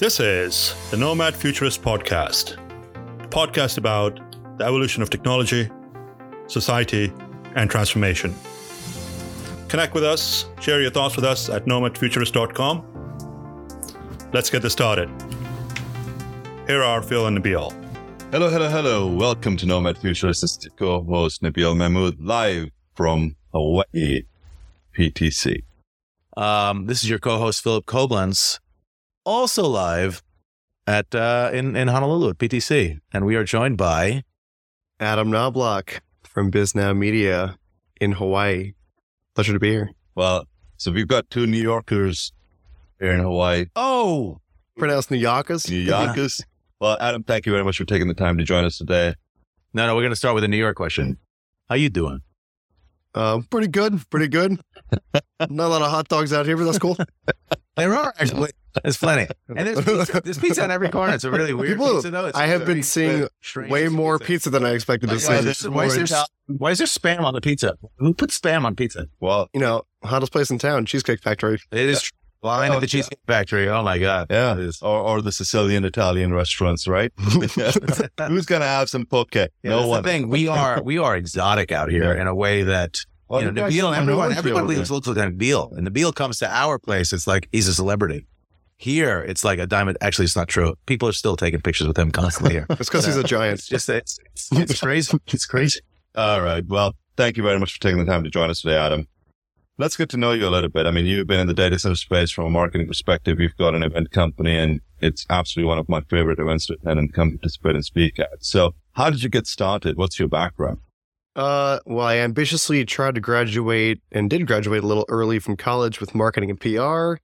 This is the Nomad Futurist podcast about the evolution of technology, society, and transformation. Connect with us, share your thoughts with us at nomadfuturist.com. Let's get this started. Here are Phil and Nabil. Hello, hello, hello. Welcome to Nomad Futurist. This is the co-host Nabil Mahmood, live from Hawaii, PTC. This is your co-host Philip Koblenz, also live at in Honolulu at PTC, and we are joined by Adam Knobloch from BizNow Media in Hawaii. Pleasure to be here. Well, so we've got two New Yorkers here in Hawaii. Oh, pronounced New Yorkers. Yeah. Well, Adam, thank you very much for taking the time to join us today. No, we're going to start with a New York question. How you doing? Pretty good. Not a lot of hot dogs out here, but that's cool. There are actually. There's plenty. And there's pizza on every corner. It's a really weird pizza, though. I have been seeing way more pizza than I expected to see. Why is there spam on the pizza? Who put spam on pizza? Well, hottest place in town, Cheesecake Factory. It is line at the Cheesecake Factory. Oh, my God. Yeah. It is. Or the Sicilian-Italian restaurants, right? Who's going to have some poke? Yeah, no one. The thing. We are exotic out here in a way that... Well, everyone leaves looks like Nabil. And Nabil comes to our place, it's like he's a celebrity. Here, it's like a diamond. Actually, it's not true. People are still taking pictures with him constantly here. It's because he's a giant. It's crazy. It's crazy. All right. Well, thank you very much for taking the time to join us today, Adam. Let's get to know you a little bit. I mean, you've been in the data center space from a marketing perspective. You've got an event company, and it's absolutely one of my favorite events to attend and come participate and speak at. So how did you get started? What's your background? Well, I ambitiously tried to graduate and did graduate a little early from college with marketing and PR.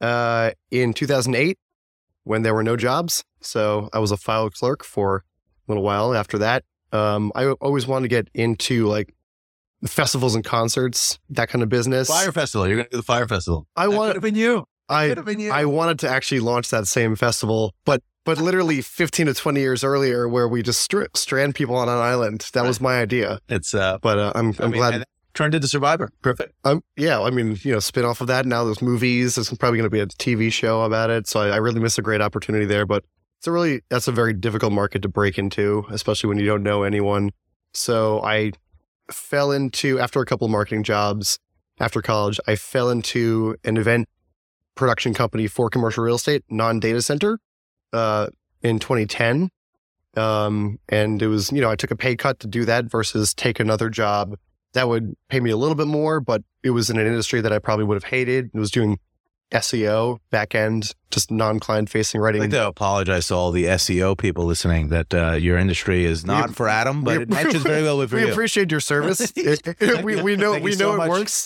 In 2008, when there were no jobs. So I was a file clerk for a little while after that. I always wanted to get into like festivals and concerts, that kind of business. Fire festival. You're going to do the fire festival. That could have been you. I wanted to actually launch that same festival, but literally 15 to 20 years earlier, where we just strand people on an island. That was my idea. I'm glad. Turned into Survivor. Perfect. Spin off of that. Now there's movies. There's probably going to be a TV show about it. So I really missed a great opportunity there. But that's a very difficult market to break into, especially when you don't know anyone. So I fell into, after a couple of marketing jobs after college, I fell into an event production company for commercial real estate, non-data center, in 2010. And it was, I took a pay cut to do that versus take another job that would pay me a little bit more, but it was in an industry that I probably would have hated. It was doing SEO, back-end, just non-client facing writing. I think to apologize to all the SEO people listening that your industry is not for Adam, but it matches very well with you. We appreciate your service. We know it works.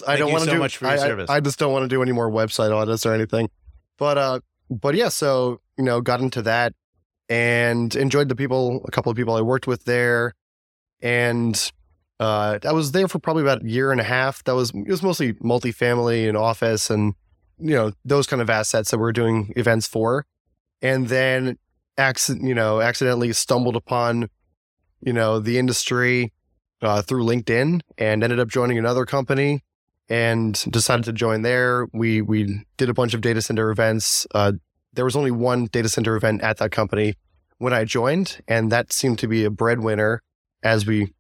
Thank you so much for your service. I just don't want to do any more website audits or anything. But yeah, so, got into that and enjoyed a couple of people I worked with there. And... I was there for probably about a year and a half. It was mostly multifamily and office and, those kind of assets that we're doing events for. And then, accidentally stumbled upon, the industry through LinkedIn and ended up joining another company and decided to join there. We did a bunch of data center events. There was only one data center event at that company when I joined, and that seemed to be a breadwinner as we...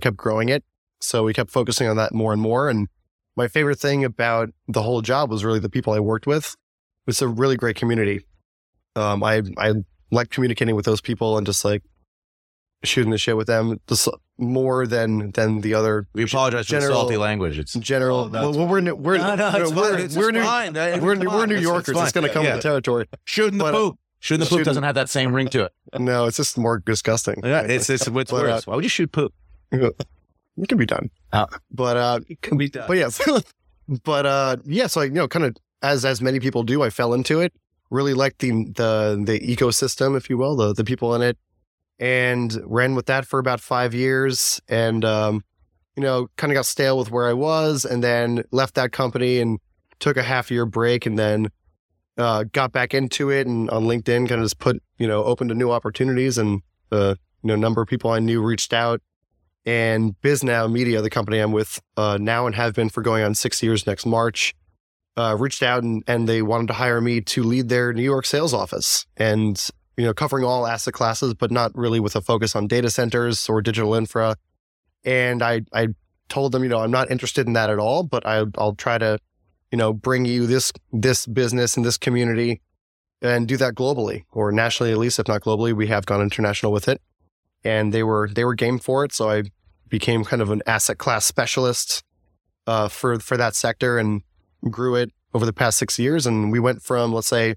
kept growing it. So we kept focusing on that more and more. And my favorite thing about the whole job was really the people I worked with. It's a really great community. I like communicating with those people and just like shooting the shit with them just more than the other. We apologize for the salty language. It's general. We're New Yorkers. It's going to come with the territory. Shooting the poop doesn't have that same ring to it. No, it's just more disgusting. Yeah, it's worse. Why would you shoot poop? It can be done. But yeah. So I, kind of as many people do, I fell into it. Really liked the ecosystem, if you will, the people in it, and ran with that for about 5 years, and kind of got stale with where I was, and then left that company and took a half year break, and then got back into it, and on LinkedIn kind of just put open to new opportunities, and a number of people I knew reached out. And BizNow Media, the company I'm with now and have been for going on 6 years next March, reached out and they wanted to hire me to lead their New York sales office, and, you know, covering all asset classes, but not really with a focus on data centers or digital infra. And I told them, you know, I'm not interested in that at all, but I'll try to, you know, bring you this business and this community and do that globally, or nationally, at least, if not globally. We have gone international with it. And they were game for it. So I became kind of an asset class specialist for that sector and grew it over the past 6 years. And we went from, let's say,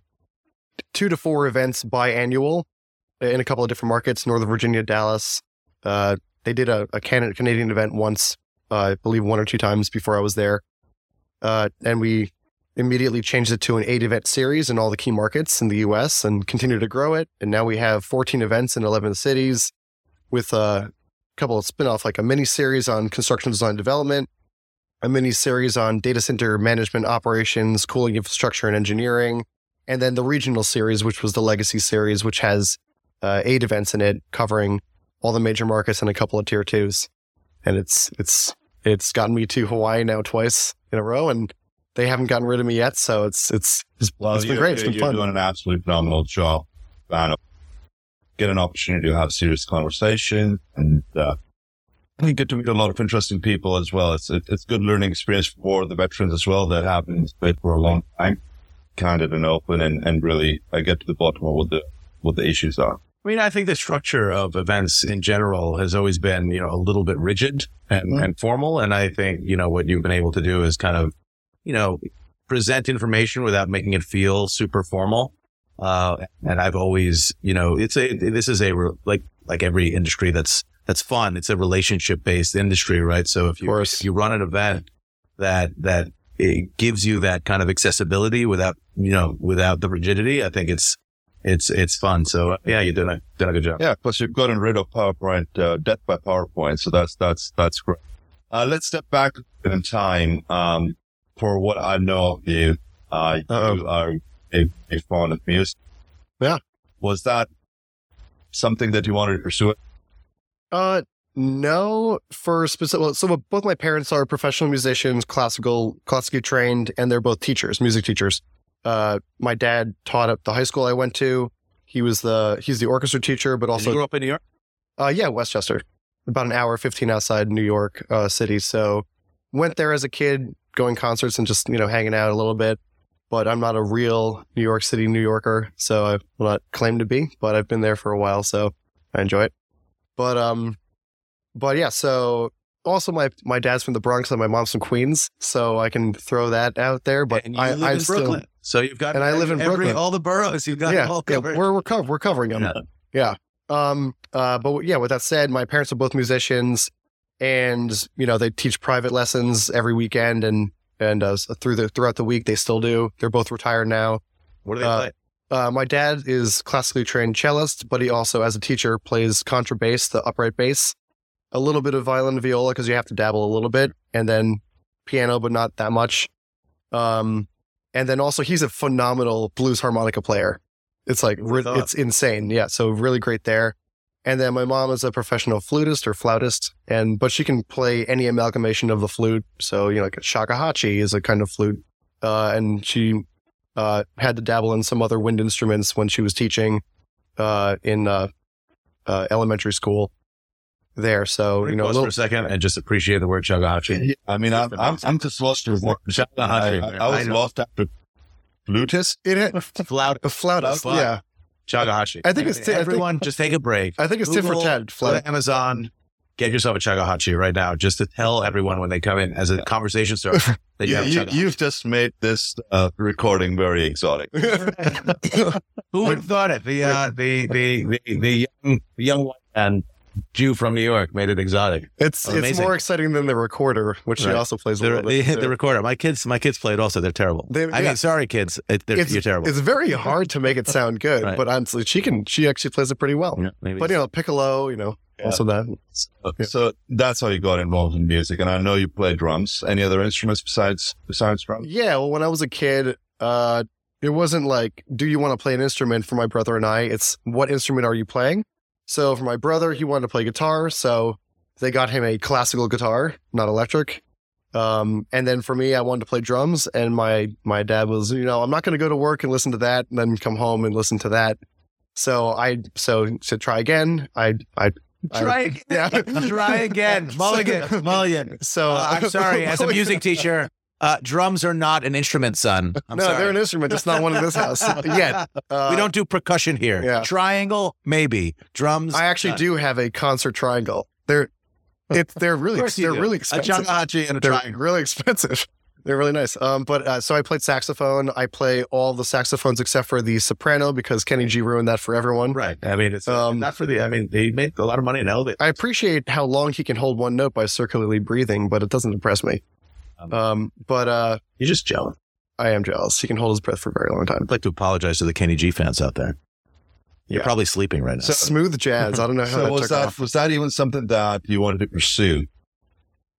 2 to 4 events biannual in a couple of different markets, Northern Virginia, Dallas. They did a Canadian event once, I believe 1 or 2 times before I was there. And we immediately changed it to an 8 event series in all the key markets in the US and continue to grow it. And now we have 14 events in 11 cities with a couple of spin-offs, like a mini series on construction design development, a mini series on data center management operations, cooling infrastructure and engineering, and then the regional series, which was the legacy series, which has 8 events in it covering all the major markets and a couple of tier 2s. And it's gotten me to Hawaii now twice in a row, and they haven't gotten rid of me yet, so it's been great. It's been fun. You're doing an absolutely phenomenal job. And get an opportunity to have serious conversation, and you get to meet a lot of interesting people as well. It's good learning experience for the veterans as well that have been in this space for a long time, candid and open, and really get to the bottom of what the issues are. I mean, I think the structure of events in general has always been, you know, a little bit rigid and formal. And I think, you know, what you've been able to do is kind of, you know, present information without making it feel super formal. And I've always, you know, this is like every industry that's fun. It's a relationship based industry, right? So if you run an event that it gives you that kind of accessibility without the rigidity, I think it's fun. So yeah, you're doing a good job. Yeah, plus you've gotten rid of PowerPoint, death by PowerPoint. So that's great. Let's step back in time. For what I know of you, you are a fond of music. Yeah. Was that something that you wanted to pursue? No. So both my parents are professional musicians, classically trained, and they're both teachers, music teachers. My dad taught at the high school I went to. He's the orchestra teacher, but also... Did you grow up in New York? Yeah, Westchester. About an hour, 15 outside New York City. So went there as a kid, going concerts and just, you know, hanging out a little bit. But I'm not a real New York City New Yorker, so I will not claim to be, but I've been there for a while, so I enjoy it. But yeah, so... Also, my dad's from the Bronx and my mom's from Queens, so I can throw that out there. But and you live in Brooklyn, so you've got. And I live in Brooklyn. All the boroughs, you've got all covered. Yeah, we're covering them. Yeah. But yeah, with that said, my parents are both musicians, and you know they teach private lessons every weekend and throughout the week they still do. They're both retired now. What do they play? My dad is classically trained cellist, but he also, as a teacher, plays contrabass, the upright bass. A little bit of violin and viola because you have to dabble a little bit, and then piano, but not that much. And then also he's a phenomenal blues harmonica player. It's like, it's insane. Yeah. So really great there. And then my mom is a professional flutist or flautist, but she can play any amalgamation of the flute. So, you know, like a shakuhachi is a kind of flute. And she had to dabble in some other wind instruments when she was teaching in elementary school. There, so pretty, you know, for a second, and just appreciate the word shakuhachi. I mean, I'm just lost with shakuhachi. I was lost after flutist. Flautist. Yeah, shakuhachi. I think it's everyone. Just take a break. I think it's Google, tit for tat. Amazon, get yourself a shakuhachi right now, just to tell everyone when they come in as a conversation starter that you've just made this recording very exotic. Who would have thought it? The young one and Jew from New York made it exotic. It's more exciting than the recorder, which he also plays a little bit. The recorder. My kids play it also. They're terrible. I mean, sorry, kids. You're terrible. It's very hard to make it sound good, right. But honestly, she actually plays it pretty well. Yeah, but, you know, piccolo, you know, also that. Yeah. So that's how you got involved in music. And I know you play drums. Any other instruments besides drums? Yeah, well, when I was a kid, it wasn't like, do you want to play an instrument for my brother and I? It's what instrument are you playing? So for my brother, he wanted to play guitar, so they got him a classical guitar, not electric. And then for me, I wanted to play drums, and my dad was, I'm not going to go to work and listen to that and then come home and listen to that. So to try again, I try again. Mulligan. So I'm sorry, as a music teacher, drums are not an instrument, son. No, they're an instrument. It's not one in this house yet. We don't do percussion here. Yeah. Triangle, maybe. Drums. I actually do have a concert triangle. They're really expensive. A shakuhachi and a triangle. They're really expensive. They're really nice. So I played saxophone. I play all the saxophones except for the soprano because Kenny G ruined that for everyone. Right. I mean, it's not for the. I mean, they make a lot of money in elevators. I appreciate how long he can hold one note by circularly breathing, but it doesn't impress me. You're just jealous. I am jealous. He can hold his breath for a very long time. I'd like to apologize to the Kenny G fans out there. You're probably sleeping right now. So smooth jazz. I don't know how that took off. Was that even something that you wanted to pursue?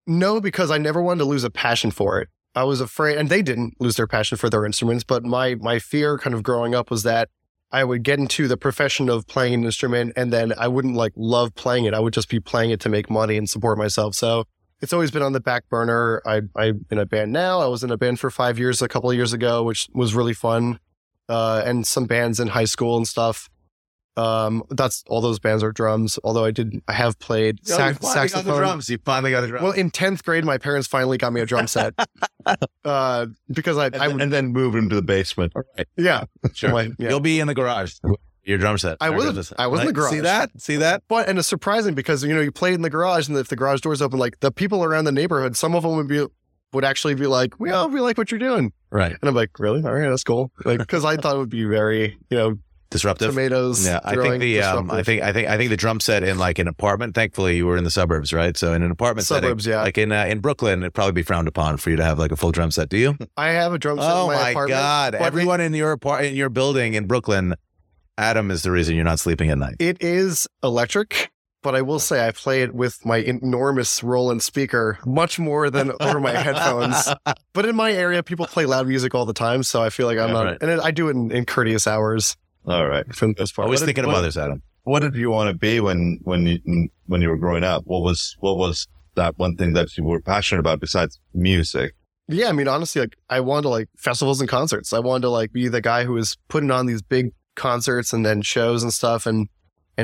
No, because I never wanted to lose a passion for it. I was afraid, and they didn't lose their passion for their instruments, but my fear kind of growing up was that I would get into the profession of playing an instrument and then I wouldn't love playing it. I would just be playing it to make money and support myself. So it's always been on the back burner. I'm in a band now. I was in a band for 5 years, a couple of years ago, which was really fun. And some bands in high school and stuff. That's all those bands are drums. Although I have played saxophone. You finally got the drums. Well, in 10th grade, my parents finally got me a drum set because I then moved into the basement. All right. Yeah, sure. You'll be in the garage. Your drum set. I was in the garage. See that? But and it's surprising because you played in the garage, and if the garage doors open, the people around the neighborhood, some of them would actually be like, we like what you're doing, right? And I'm like, really? All right, that's cool. Because I thought it would be very disruptive. Tomatoes. Yeah, I think the drum set in an apartment. Thankfully, you were in the suburbs, right? So in an apartment setting, in Brooklyn, it'd probably be frowned upon for you to have a full drum set. Do you? I have a drum set in my apartment. Oh my god! Everyone in your building in Brooklyn, Adam is the reason you're not sleeping at night. It is electric, but I will say I play it with my enormous Roland speaker much more than over my headphones. But in my area, people play loud music all the time, so I feel like I'm not. Right. And I do it in courteous hours. All right. Always thinking of others, Adam. What did you want to be when you were growing up? What was that one thing that you were passionate about besides music? Yeah, I mean, honestly, I wanted to festivals and concerts. I wanted to be the guy who was putting on these big concerts and then shows and stuff and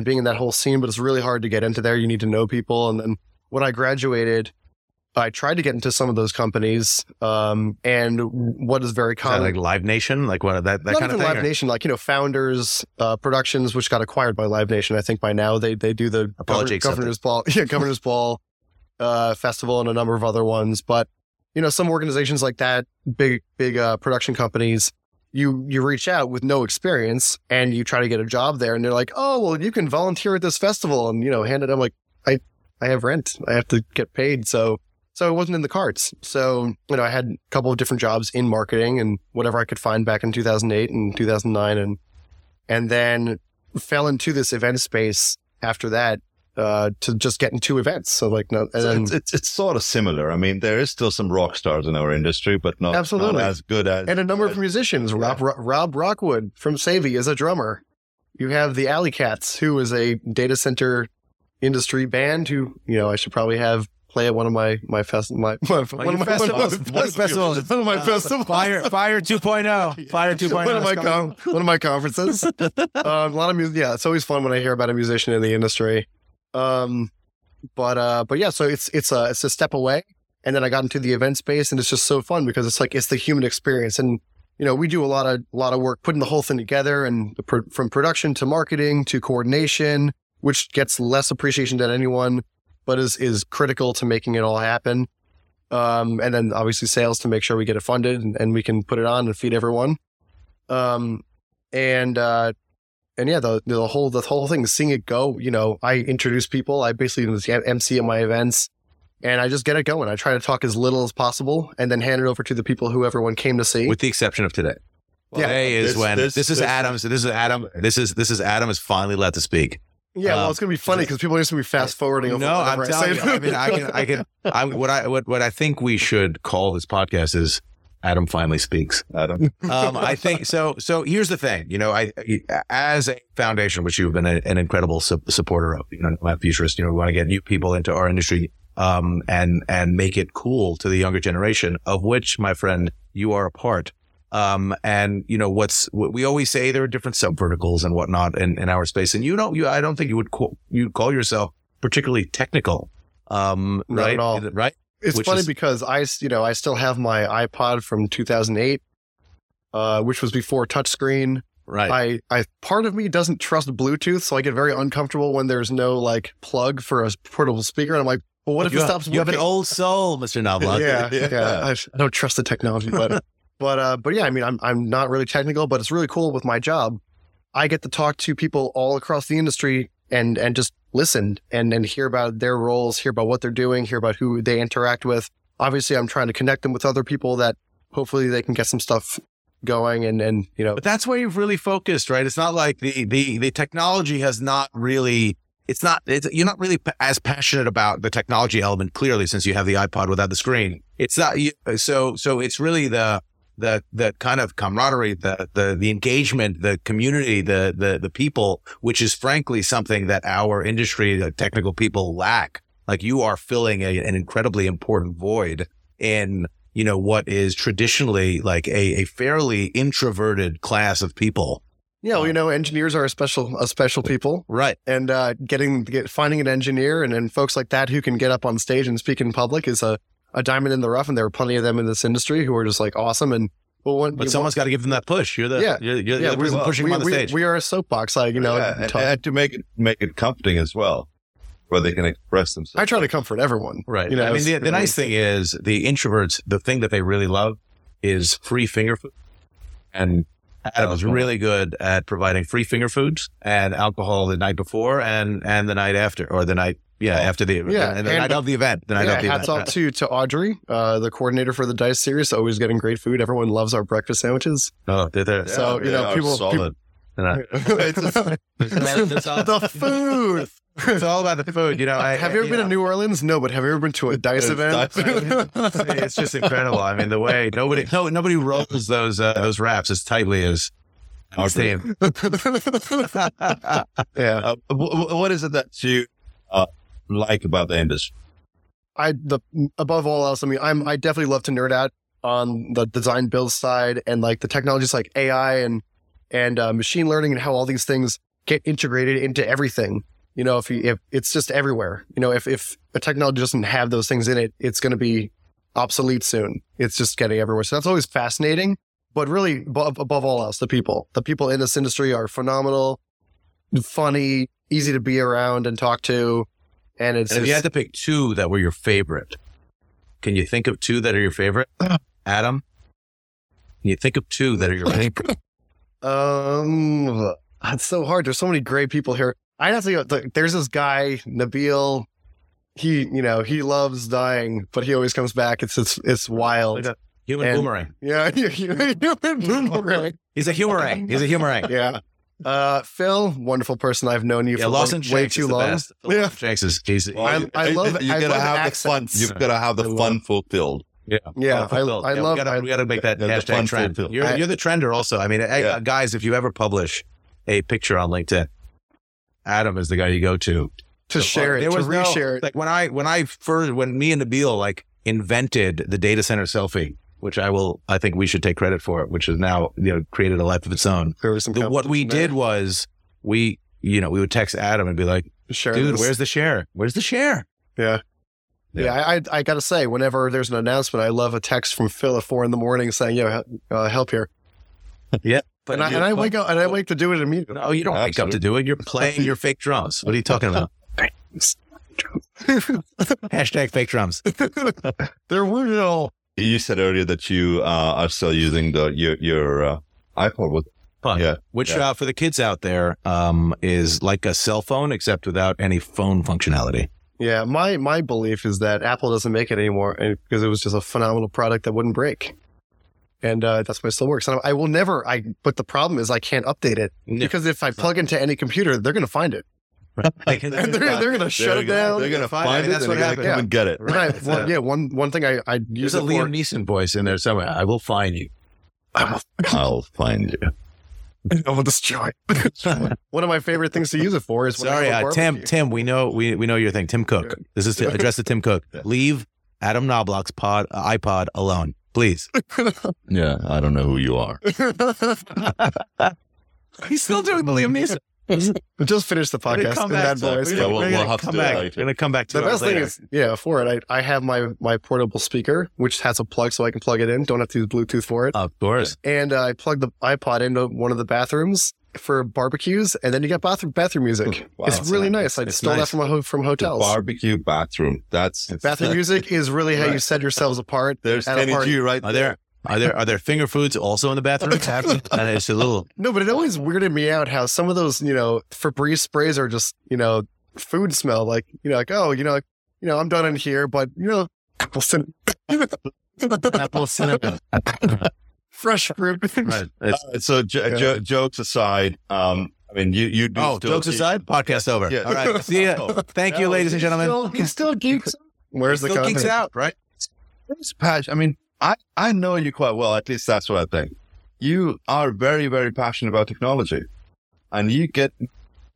being in that whole scene. But it's really hard to get into there. You need to know people. And then when I graduated, I tried to get into some of those companies, and what is very common, is that Live Nation, that kind of thing. Live Nation, Founders Productions, which got acquired by Live Nation. I think by now they do the Governor's Ball Festival and a number of other ones. But some organizations like that, big production companies, you reach out with no experience and you try to get a job there, and they're like, oh well, you can volunteer at this festival and hand it. I'm like, I have rent, I have to get paid, so. So it wasn't in the cards. So, I had a couple of different jobs in marketing and whatever I could find back in 2008 and 2009 and then fell into this event space after that to just get into events. So it's sort of similar. I mean, there is still some rock stars in our industry, but not as good as... And a number of musicians. Yeah. Rob Rockwood from Savvy is a drummer. You have the Alley Cats, who is a data center industry band who, I should probably have... play at one of my festivals. Fire 2.0. Fire 2.0. One of my conferences. A lot of music. Yeah, it's always fun when I hear about a musician in the industry. So it's a step away, and then I got into the event space, and it's just so fun because it's the human experience, and we do a lot of work putting the whole thing together, and from production to marketing to coordination, which gets less appreciation than anyone, but is critical to making it all happen. And then obviously sales to make sure we get it funded and we can put it on and feed everyone. The whole thing, seeing it go, I introduce people, I basically MC at my events, and I just get it going. I try to talk as little as possible and then hand it over to the people who everyone came to see. With the exception of today. Well, yeah. Today is this is Adam has finally let to speak. Yeah, well, it's going to be funny because people are just going to be fast forwarding. I'm telling you. I mean, what I think we should call this podcast is Adam Finally Speaks. Adam, I think so. So here's the thing, as a foundation, which you've been an incredible supporter of, Nomad Futurist, we want to get new people into our industry. and make it cool to the younger generation, of which, my friend, you are a part. And you know, we always say there are different sub verticals and whatnot in our space. And I don't think you'd call yourself particularly technical. Not right? At all. Right. It's which funny is, because I still have my iPod from 2008, which was before touchscreen. Right. I part of me doesn't trust Bluetooth, so I get very uncomfortable when there's no plug for a portable speaker, and I'm like, well, what if it stops working? You have an old soul, Mr. Knobloch. Yeah. I don't trust the technology, but yeah, I mean, I'm not really technical, but it's really cool with my job. I get to talk to people all across the industry and just listen and hear about their roles, hear about what they're doing, hear about who they interact with. Obviously, I'm trying to connect them with other people that hopefully they can get some stuff going and. But that's where you've really focused, right? It's not like the technology has not really, you're not really as passionate about the technology element, clearly, since you have the iPod without the screen. It's not, so it's really the kind of camaraderie, the engagement, the community, the people, which is frankly something that our industry, the technical people, lack. Like, you are filling an incredibly important void in, what is traditionally a fairly introverted class of people. Yeah, engineers are a special people, right? And finding an engineer and folks like that who can get up on stage and speak in public is a diamond in the rough, and there are plenty of them in this industry who are just awesome. And but someone's got to give them that push. You're the person pushing them on the stage. We are a soapbox, and to make it comforting as well, where they can express themselves. I try to comfort everyone, right? The nice thing is the introverts. The thing that they really love is free finger food, and Adam was really good at providing free finger foods and alcohol the night before and the night after, or the night after the event. And the night of the event. Hats off to Audrey, the coordinator for the DICE series, always getting great food. Everyone loves our breakfast sandwiches. Oh, they're there. So, people... Solid. The food. It's all about the food. Have you ever been to New Orleans? No, but have you ever been to a DICE event? It's just incredible. I mean, the way nobody rolls those wraps as tightly as our team. What is it that you like about the industry? Above all else, I mean, I definitely love to nerd out on the design build side and the technologies like AI and machine learning and how all these things get integrated into everything. If it's just everywhere, if a technology doesn't have those things in it, it's going to be obsolete soon. It's just getting everywhere. So that's always fascinating. But really, above all else, the people in this industry are phenomenal, funny, easy to be around and talk to. If you had to pick two that were your favorite, can you think of two that are your favorite? Adam, can you think of two that are your favorite? It's so hard. There's so many great people here. I'd have to go. There's this guy, Nabil. He, he loves dying, but he always comes back. It's wild. Like boomerang. Yeah, human boomerang. He's a humorang. Yeah. Phil, wonderful person. I've known you for way too long. Yeah, Shanks is easy. I love. You gotta have the fun. You've gotta have the fun fulfilled. Yeah. I love. We gotta make that hashtag trend. You're the trender also. I mean, guys, if you ever publish a picture on LinkedIn, Adam is the guy you go to share it, to reshare it. Like when me and Nabil invented the data center selfie, which I think we should take credit for, which is now created a life of its own. What we did was we would text Adam and be like, "Dude, where's the share? Where's the share?" Yeah. I gotta say, whenever there's an announcement, I love a text from Phil at 4 a.m. saying, help here." Yeah. But I wake up and I wake to do it immediately. No, you don't wake up to do it. You're playing your fake drums. What are you talking about? Hashtag fake drums. They're weirdo. You said earlier that you are still using your iPod with Pun. Yeah. Which for the kids out there is like a cell phone except without any phone functionality. Yeah, my belief is that Apple doesn't make it anymore because it was just a phenomenal product that wouldn't break. And that's why it still works. And I will never. But the problem is I can't update it because if I plug into any computer, they're going to find it. Right. They're going to shut it down. They're going to find it. That's what happened. Come and get it. Right. One thing I use. There's a Liam Neeson voice in there somewhere. I will find you. I'll find you. I will destroy it. One of my favorite things to use it for is Tim, we know your thing. Tim Cook. This is addressed to Tim Cook. Leave Adam Knobloch's iPod alone, please. Yeah, I don't know who you are. He's still doing Liam Neeson. We'll just finish the podcast. We're going to come back to it. The best thing is, for it, I have my portable speaker, which has a plug so I can plug it in. Don't have to use Bluetooth for it. Of course. And I plug the iPod into one of the bathrooms for barbecues, and then you got bathroom music. Wow, it's really nice. I stole that from hotels. The barbecue bathroom. Bathroom music is really how you set yourselves apart. There's energy right there. Are there finger foods also in the bathroom? And it's a little... No, but it always weirded me out how some of those, Febreze sprays are just, food smell. Like, I'm done in here, but, apple cinnamon. Apple cinnamon. Fresh fruit. Right. Jokes aside, you do... Oh, jokes aside? Podcast over. Yeah. All right. See ya. Thank you, ladies and gentlemen. Still geeks. Where's the content? Still geeks out, right? I know you quite well, at least that's what I think. You are very, very passionate about technology. And you get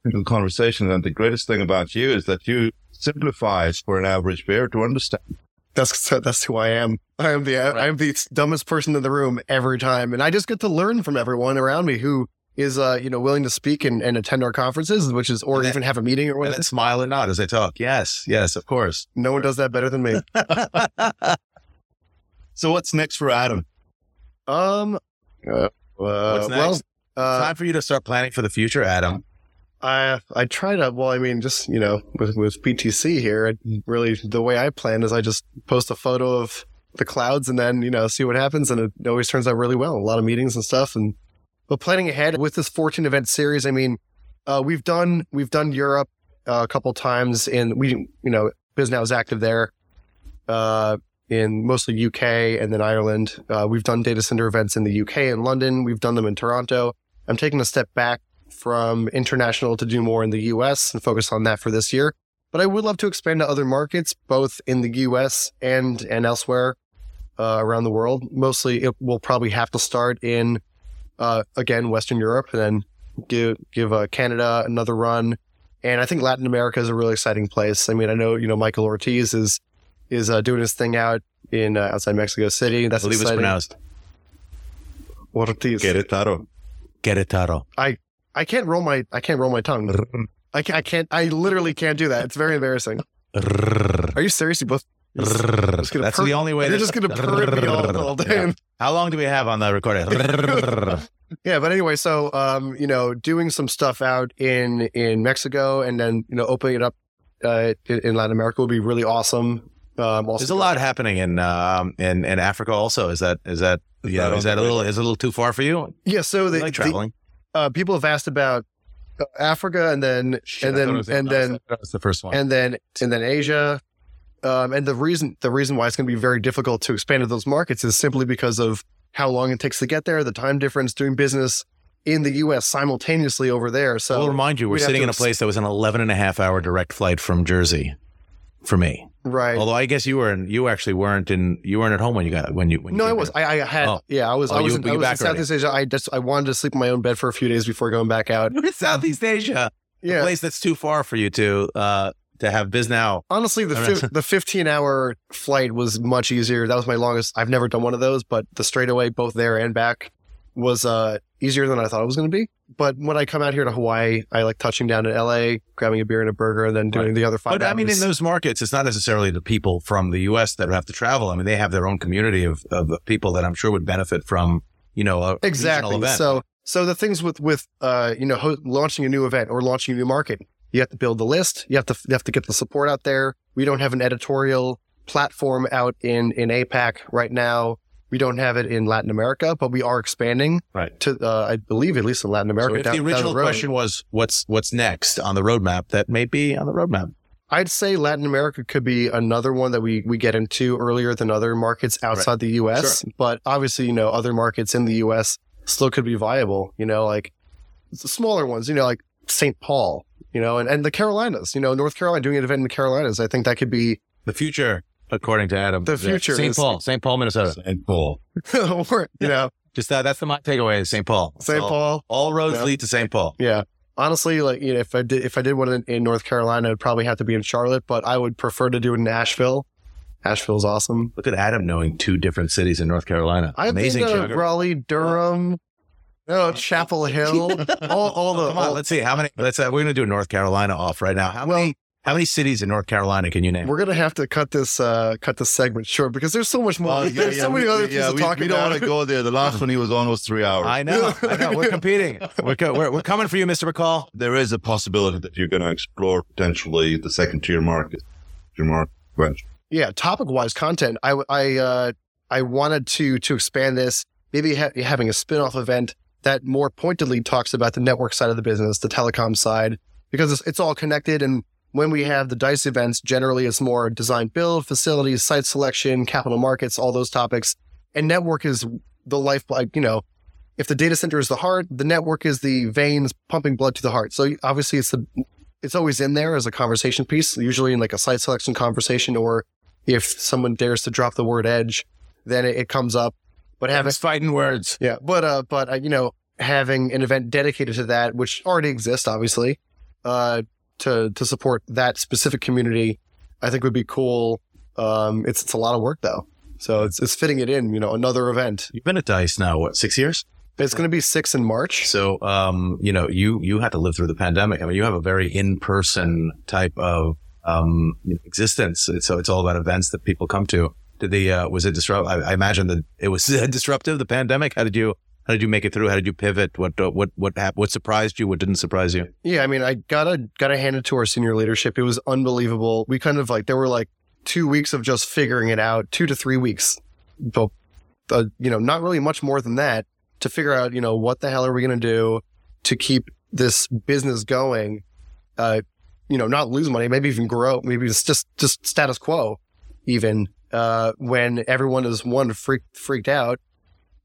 into conversations, and the greatest thing about you is that you simplify for an average bear to understand. That's who I am. I am the dumbest person in the room every time. And I just get to learn from everyone around me who is willing to speak and attend our conferences, which is, or even have a meeting or whatever. Smile and nod as they talk. Yes, of course. No one does that better than me. So what's next for Adam? What's next? Well, time for you to start planning for the future, Adam. I try to. Well, just with PTC here, really the way I plan is I just post a photo of the clouds and then see what happens, and it always turns out really well. A lot of meetings and stuff, but planning ahead with this 14 event series. We've done Europe a couple times, and we BizNow is active there. In mostly UK and then Ireland. We've done data center events in the UK and London. We've done them in Toronto. I'm taking a step back from international to do more in the US and focus on that for this year. But I would love to expand to other markets, both in the US and elsewhere around the world. Mostly it will probably have to start in, again, Western Europe, and then give Canada another run. And I think Latin America is a really exciting place. I know, Michael Ortiz is doing his thing out in outside Mexico City. That's exciting. I believe it's pronounced Ortiz. Querétaro. I can't roll my tongue. I literally can't do that. It's very embarrassing. Are you serious? That's the only way. You're just going to purr me all day. Yeah. How long do we have on the recording? Yeah, but anyway, so doing some stuff out in Mexico, and then opening it up in Latin America would be really awesome. There's a lot happening in Africa also. Is that a little too far for you? Yeah. So the traveling, people have asked about Africa and then Asia. And the reason why it's going to be very difficult to expand to those markets is simply because of how long it takes to get there, the time difference, doing business in the U.S. simultaneously over there. So I'll remind you, we're sitting in a place that was an 11.5-hour direct flight from Jersey for me. Right. Although I guess you weren't at home when you got when you. No, I was. I was in Southeast Asia. I wanted to sleep in my own bed for a few days before going back out. You were in Southeast Asia. Yeah. A place that's too far for you to have BizNow. Honestly, the 15-hour flight was much easier. That was my longest. I've never done one of those, but the straightaway both there and back was easier than I thought it was going to be. But when I come out here to Hawaii, I like touching down in LA, grabbing a beer and a burger, and then doing the other 5 hours. But in those markets, it's not necessarily the people from the US that have to travel. They have their own community of people that I'm sure would benefit from, a regional event. So the things with launching a new event or launching a new market, you have to build the list. You have to get the support out there. We don't have an editorial platform out in APAC right now. We don't have it in Latin America, but we are expanding to, I believe, at least in Latin America. So the original question was, what's next on the roadmap? That may be on the roadmap. I'd say Latin America could be another one that we get into earlier than other markets outside the U.S. Sure. But obviously, other markets in the U.S. still could be viable. Like the smaller ones, like St. Paul, and the Carolinas, North Carolina, doing an event in the Carolinas. I think that could be the future. According to Adam, the future is St. Paul, Minnesota. St. Paul, Just that's my takeaway is St. Paul. St. Paul. All roads lead to St. Paul. Yeah. Honestly, like, you know, if I did one in North Carolina, it'd probably have to be in Charlotte, but I would prefer to do it in Nashville. Nashville's awesome. Look at Adam knowing two different cities in North Carolina. Amazing. Raleigh, Durham, Chapel Hill, all the. Come on, let's see how many. We're gonna do a North Carolina off right now. How many cities in North Carolina can you name? We're gonna have to cut this segment short because there's so much more. There's so many other things to talk about. We don't want to go there. The last one was almost 3 hours. I know. We're competing. We're coming for you, Mr. McCall. There is a possibility that you're gonna explore potentially the second tier market. Yeah, topic-wise content. I wanted to expand this. Maybe having a spin-off event that more pointedly talks about the network side of the business, the telecom side, because it's all connected. And when we have the DICE events, generally it's more design build, facilities, site selection, capital markets, all those topics. And network is the lifeblood. You know, if the data center is the heart, the network is the veins pumping blood to the heart. So obviously it's always in there as a conversation piece, usually in like a site selection conversation, or if someone dares to drop the word edge, then it comes up. But it's fighting words. Yeah. But you know, having an event dedicated to that, which already exists, obviously, to support that specific community, I think would be cool. It's a lot of work though. So it's fitting it in, you know, another event. You've been at DICE now, what, 6 years? It's going to be 6 in March. So, you know, you had to live through the pandemic. I mean, you have a very in-person type of existence. So it's all about events that people come to. Was it disrupt? I imagine that it was disruptive, the pandemic. How did you make it through? How did you pivot? What happened? What surprised you? What didn't surprise you? Yeah. I mean, I gotta hand it to our senior leadership. It was unbelievable. We kind of there were 2 weeks of just figuring it out, 2 to 3 weeks, but, you know, not really much more than that to figure out, you know, what the hell are we going to do to keep this business going? You know, not lose money, maybe even grow, maybe it's just status quo even. When everyone is freaked out,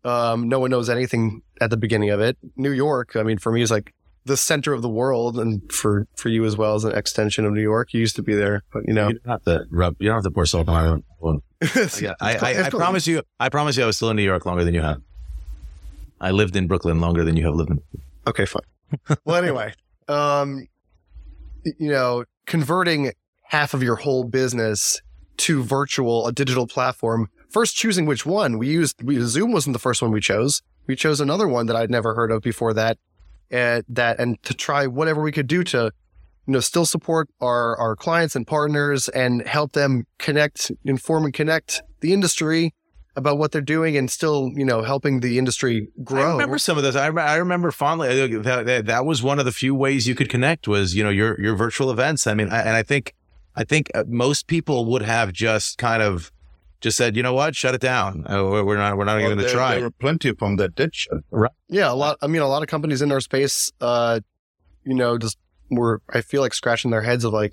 no one knows anything at the beginning of it. New York, I mean, for me, is like the center of the world, and for you as well, as an extension of New York. You used to be there, but you know, you don't have to pour salt on my own. I promise you, I was still in New York longer than you have. I lived in Brooklyn longer than you have lived in. Okay, fine. Well, anyway, you know, converting half of your whole business to a digital platform, first choosing which one we used. Zoom wasn't the first one we chose. We chose another one that I'd never heard of before that, and to try whatever we could do to, you know, still support our clients and partners and help them inform and connect the industry about what they're doing and still, you know, helping the industry grow. I remember some of those. I remember fondly that was one of the few ways you could connect was, you know, your virtual events. I mean, I think most people would have just said, you know what, shut it down. We're not even going to try. There were plenty of them that did shut. Right. Yeah, a lot of companies in our space, you know, just were, I feel like, scratching their heads of like,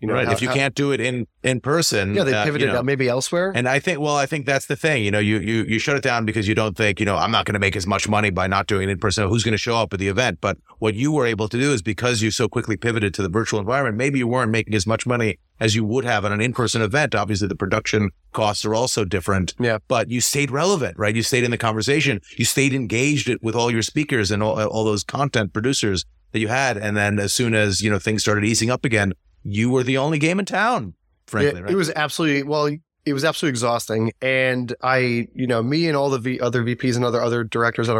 you know, right. If you can't do it in person, yeah, they pivoted out maybe elsewhere. And I think that's the thing. You know, you shut it down because you don't think, you know, I'm not going to make as much money by not doing it in person. Who's going to show up at the event? But what you were able to do is because you so quickly pivoted to the virtual environment, maybe you weren't making as much money as you would have at an in-person event. Obviously, the production costs are also different. Yeah. But you stayed relevant, right? You stayed in the conversation. You stayed engaged with all your speakers and all those content producers that you had. And then as soon as, you know, things started easing up again, you were the only game in town, frankly, right? It was absolutely exhausting. And I, you know, me and all the other VPs and other directors at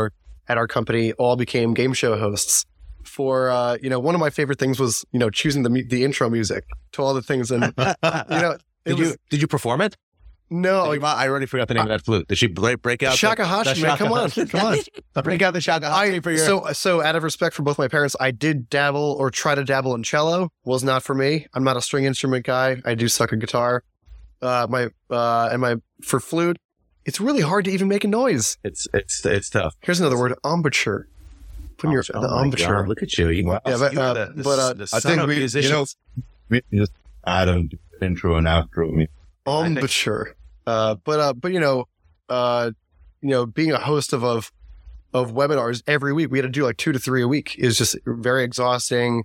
our company all became game show hosts for, you know, one of my favorite things was, you know, choosing the intro music to all the things. And, you know, did you perform it? No. I already forgot the name of that flute. Did she break out? Shakuhachi, man. Come on. Break out the shakuhachi for your... So out of respect for both my parents, I did dabble or try to dabble in cello. Was not for me. I'm not a string instrument guy. I do suck at guitar. For flute, it's really hard to even make a noise. It's tough. Here's another word, embouchure. Put your embouchure. God, look at you. I don't do intro and outro me. Embouchure. But being a host of webinars every week, we had to do 2 to 3 a week, is just very exhausting.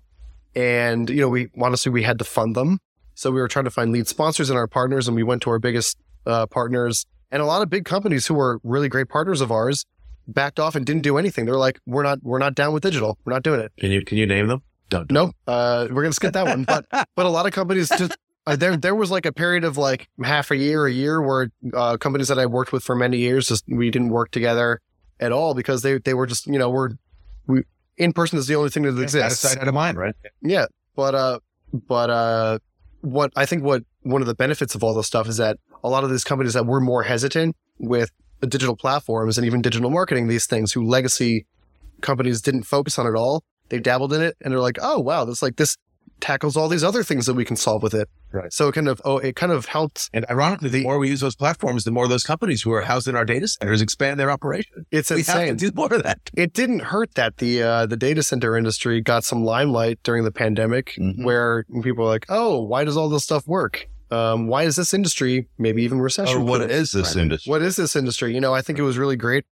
And, you know, we had to fund them. So we were trying to find lead sponsors and our partners, and we went to our biggest partners and a lot of big companies who were really great partners of ours. backed off and didn't do anything. They were like, we're not down with digital. We're not doing it. Can you name them? No. We're going to skip that one. But a lot of companies just, there was like a period of like half a year where companies that I worked with for many years, just we didn't work together at all because they were just, you know, we in-person is the only thing that exists. Out of sight, out of mind, right? Yeah. But what one of the benefits of all this stuff is that a lot of these companies that were more hesitant with the digital platforms and even digital marketing, these things who legacy companies didn't focus on at all, they dabbled in it and they're like, oh wow, this tackles all these other things that we can solve with it. Right. So it kind of helped. And ironically, the more we use those platforms, the more those companies who are housed in our data centers expand their operation. It's insane. We have to do more of that. It didn't hurt that the data center industry got some limelight during the pandemic, mm-hmm. where people were like, oh, why does all this stuff work? Why is this industry maybe even recession? Or what is this industry? You know, I think it was really great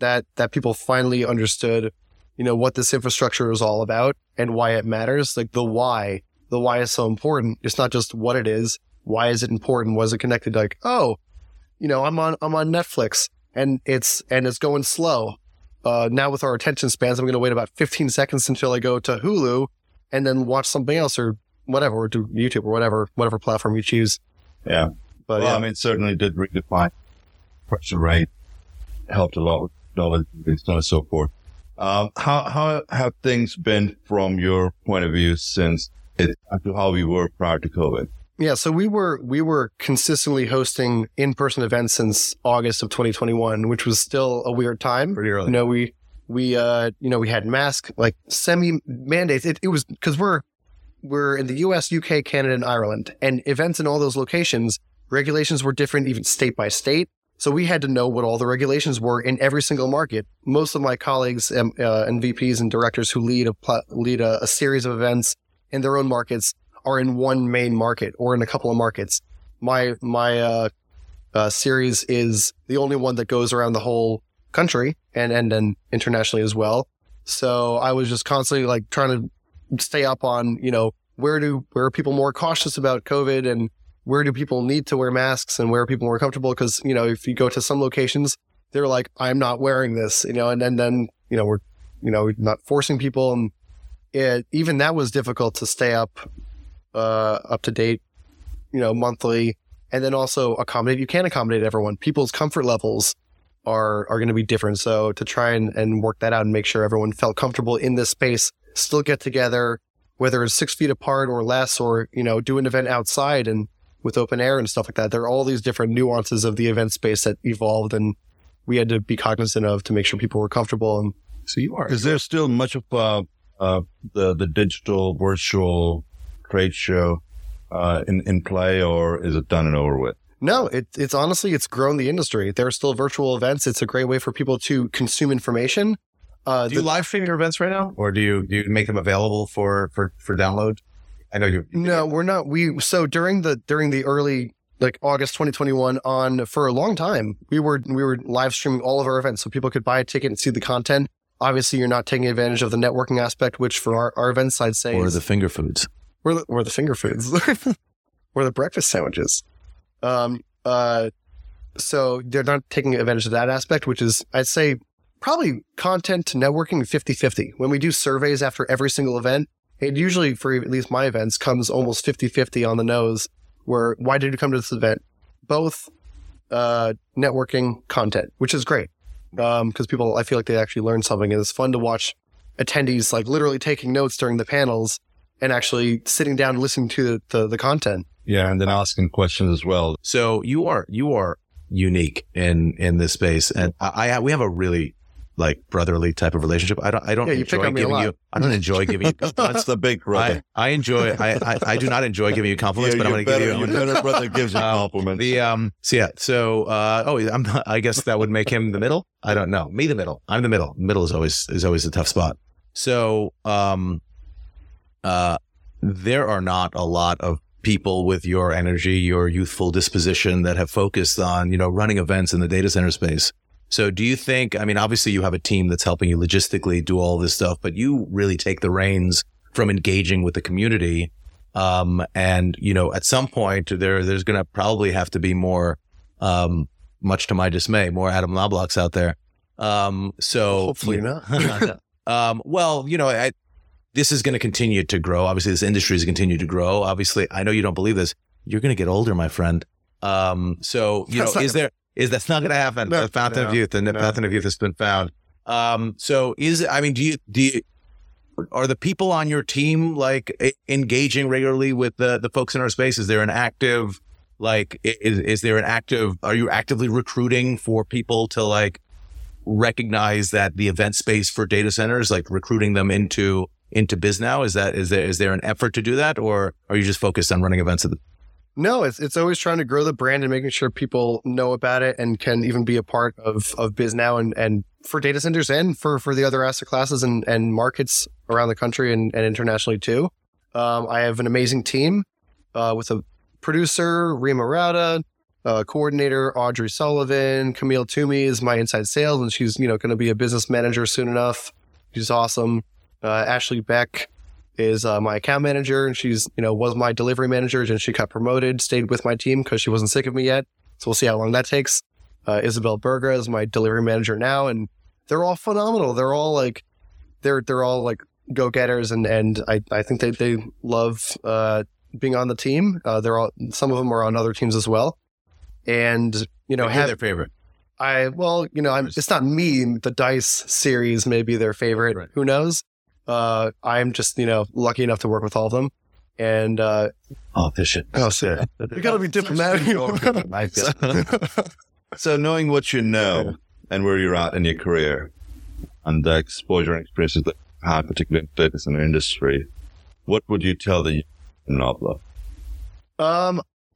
that people finally understood, you know, what this infrastructure is all about and why it matters. Like the why. The why is so important. It's not just what it is. Why is it important? Was it connected? Like, oh, you know, I'm on Netflix and it's going slow. Now with our attention spans, I'm going to wait about 15 seconds until I go to Hulu and then watch something else or whatever, or do YouTube or whatever platform you choose. Yeah. But well, yeah. I mean, it certainly did redefine pressure rate, helped a lot with dollars and so forth. How have things been from your point of view since it's to how we were prior to COVID? Yeah, so we were consistently hosting in-person events since August of 2021, which was still a weird time. Pretty early. You know, we had mask like semi mandates. It was because we're in the US, UK, Canada, and Ireland, and events in all those locations, regulations were different even state by state. So we had to know what all the regulations were in every single market. Most of my colleagues and VPs and directors who lead a series of events in their own markets are in one main market or in a couple of markets. My series is the only one that goes around the whole country and then internationally as well. So I was just constantly like trying to stay up on, you know, where are people more cautious about COVID and where do people need to wear masks and where are people more comfortable? Because, you know, if you go to some locations, they're like, I'm not wearing this, you know, and then, you know, we're, you know, not forcing people. And even that was difficult to stay up to date, you know, monthly, and then also accommodate. You can't accommodate everyone. People's comfort levels are going to be different. So to try and work that out and make sure everyone felt comfortable in this space, still get together, whether it's 6 feet apart or less, or, you know, do an event outside and with open air and stuff like that. There are all these different nuances of the event space that evolved and we had to be cognizant of to make sure people were comfortable. And so you are. Is there still much of the digital virtual trade show in play, or is it done and over with? No, it's honestly, it's grown the industry. There are still virtual events. It's a great way for people to consume information. Do you live stream your events right now, or do you make them available for download? I know you. No, we're not. So during the early like August 2021 on for a long time, we were live streaming all of our events so people could buy a ticket and see the content. Obviously, you're not taking advantage of the networking aspect, which for our event side say or the finger foods, or the finger foods, or the breakfast sandwiches. So they're not taking advantage of that aspect, which is I'd say probably content to networking 50-50. When we do surveys after every single event, it usually, for at least my events, comes almost 50-50 on the nose, where, why did you come to this event? Both networking content, which is great, because people, I feel like they actually learn something, and it's fun to watch attendees like literally taking notes during the panels and actually sitting down and listening to the content. Yeah, and then asking questions as well. So you are unique in this space, and we have a really like brotherly type of relationship. I don't enjoy giving you. I don't enjoy giving you. That's the big brother. I do not enjoy giving you compliments, yeah, but I'm going to give you. Your better brother gives you compliments. I guess that would make him the middle. I don't know. Me the middle. I'm the middle. Middle is always a tough spot. So, there are not a lot of people with your energy, your youthful disposition that have focused on, you know, running events in the data center space. So do you think, I mean, obviously you have a team that's helping you logistically do all this stuff, but you really take the reins from engaging with the community. And, you know, at some point there's going to probably have to be more, much to my dismay, more Adam Knoblocks out there So hopefully not. Well, you know, this is going to continue to grow. Obviously, this industry is continuing to grow. Obviously, I know you don't believe this. You're going to get older, my friend. So, you know, that's not going to happen. No, the fountain of youth, the fountain of youth has been found. So are the people on your team like engaging regularly with the folks in our space? Is there an active, are you actively recruiting for people to like recognize that the event space for data centers, like recruiting them into BizNow? Is there an effort to do that, or are you just focused on running events? No, it's always trying to grow the brand and making sure people know about it and can even be a part of BizNow and for data centers and for the other asset classes and markets around the country and internationally too. I have an amazing team with a producer, Rima Rada, coordinator, Audrey Sullivan. Camille Toomey is my inside sales, and she's going to be a business manager soon enough. She's awesome. Ashley Beck is my account manager, and she's was my delivery manager, and she got promoted, stayed with my team because she wasn't sick of me yet. So we'll see how long that takes. Isabel Berger is my delivery manager now, and they're all phenomenal. They're all like they're all like go-getters, and I think they love being on the team. They're all, some of them are on other teams as well, and have their favorite. It's not me. The DICE series may be their favorite. Right. Who knows? I'm just, lucky enough to work with all of them. And, we gotta be diplomatic. So knowing what you know and where you're at in your career and the exposure and experiences that you had, particularly in the business and industry, what would you tell the Knobloch?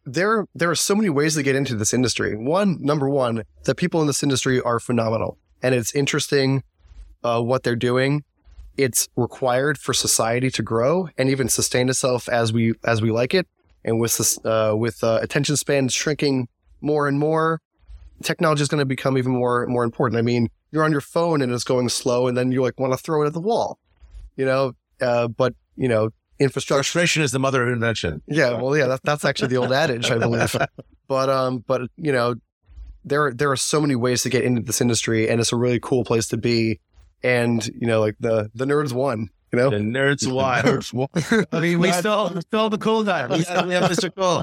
There are so many ways to get into this industry. Number one, the people in this industry are phenomenal, and it's interesting, what they're doing. It's required for society to grow and even sustain itself as we like it. And with attention spans shrinking more and more, technology is going to become even more important. I mean, you're on your phone and it's going slow, and then you want to throw it at the wall, But infrastructure. Frustration is the mother of invention. Yeah, well, yeah, that's actually the old adage, I believe. But there are so many ways to get into this industry, and it's a really cool place to be. And the nerds won. The nerds won. I mean, we stole the cool guy. We have Mr. Cool.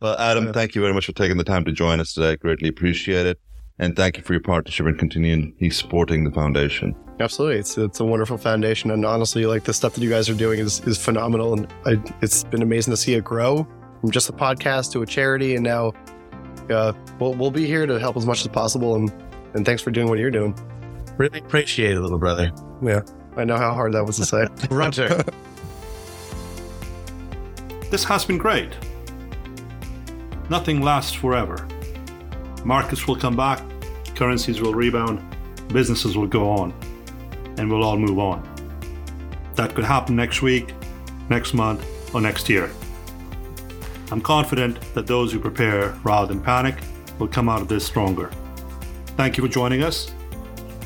Well, Adam, thank you very much for taking the time to join us today. Greatly appreciate it, and thank you for your partnership in continuing supporting the foundation. Absolutely, it's a wonderful foundation, and honestly, the stuff that you guys are doing is phenomenal, and it's been amazing to see it grow from just a podcast to a charity, and now we'll be here to help as much as possible. And thanks for doing what you're doing. Really appreciate it, little brother. Yeah, I know how hard that was to say. Roger. This has been great. Nothing lasts forever. Markets will come back, currencies will rebound, businesses will go on, and we'll all move on. That could happen next week, next month, or next year. I'm confident that those who prepare rather than panic will come out of this stronger. Thank you for joining us.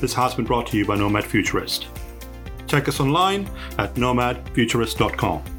This has been brought to you by Nomad Futurist. Check us online at nomadfuturist.com.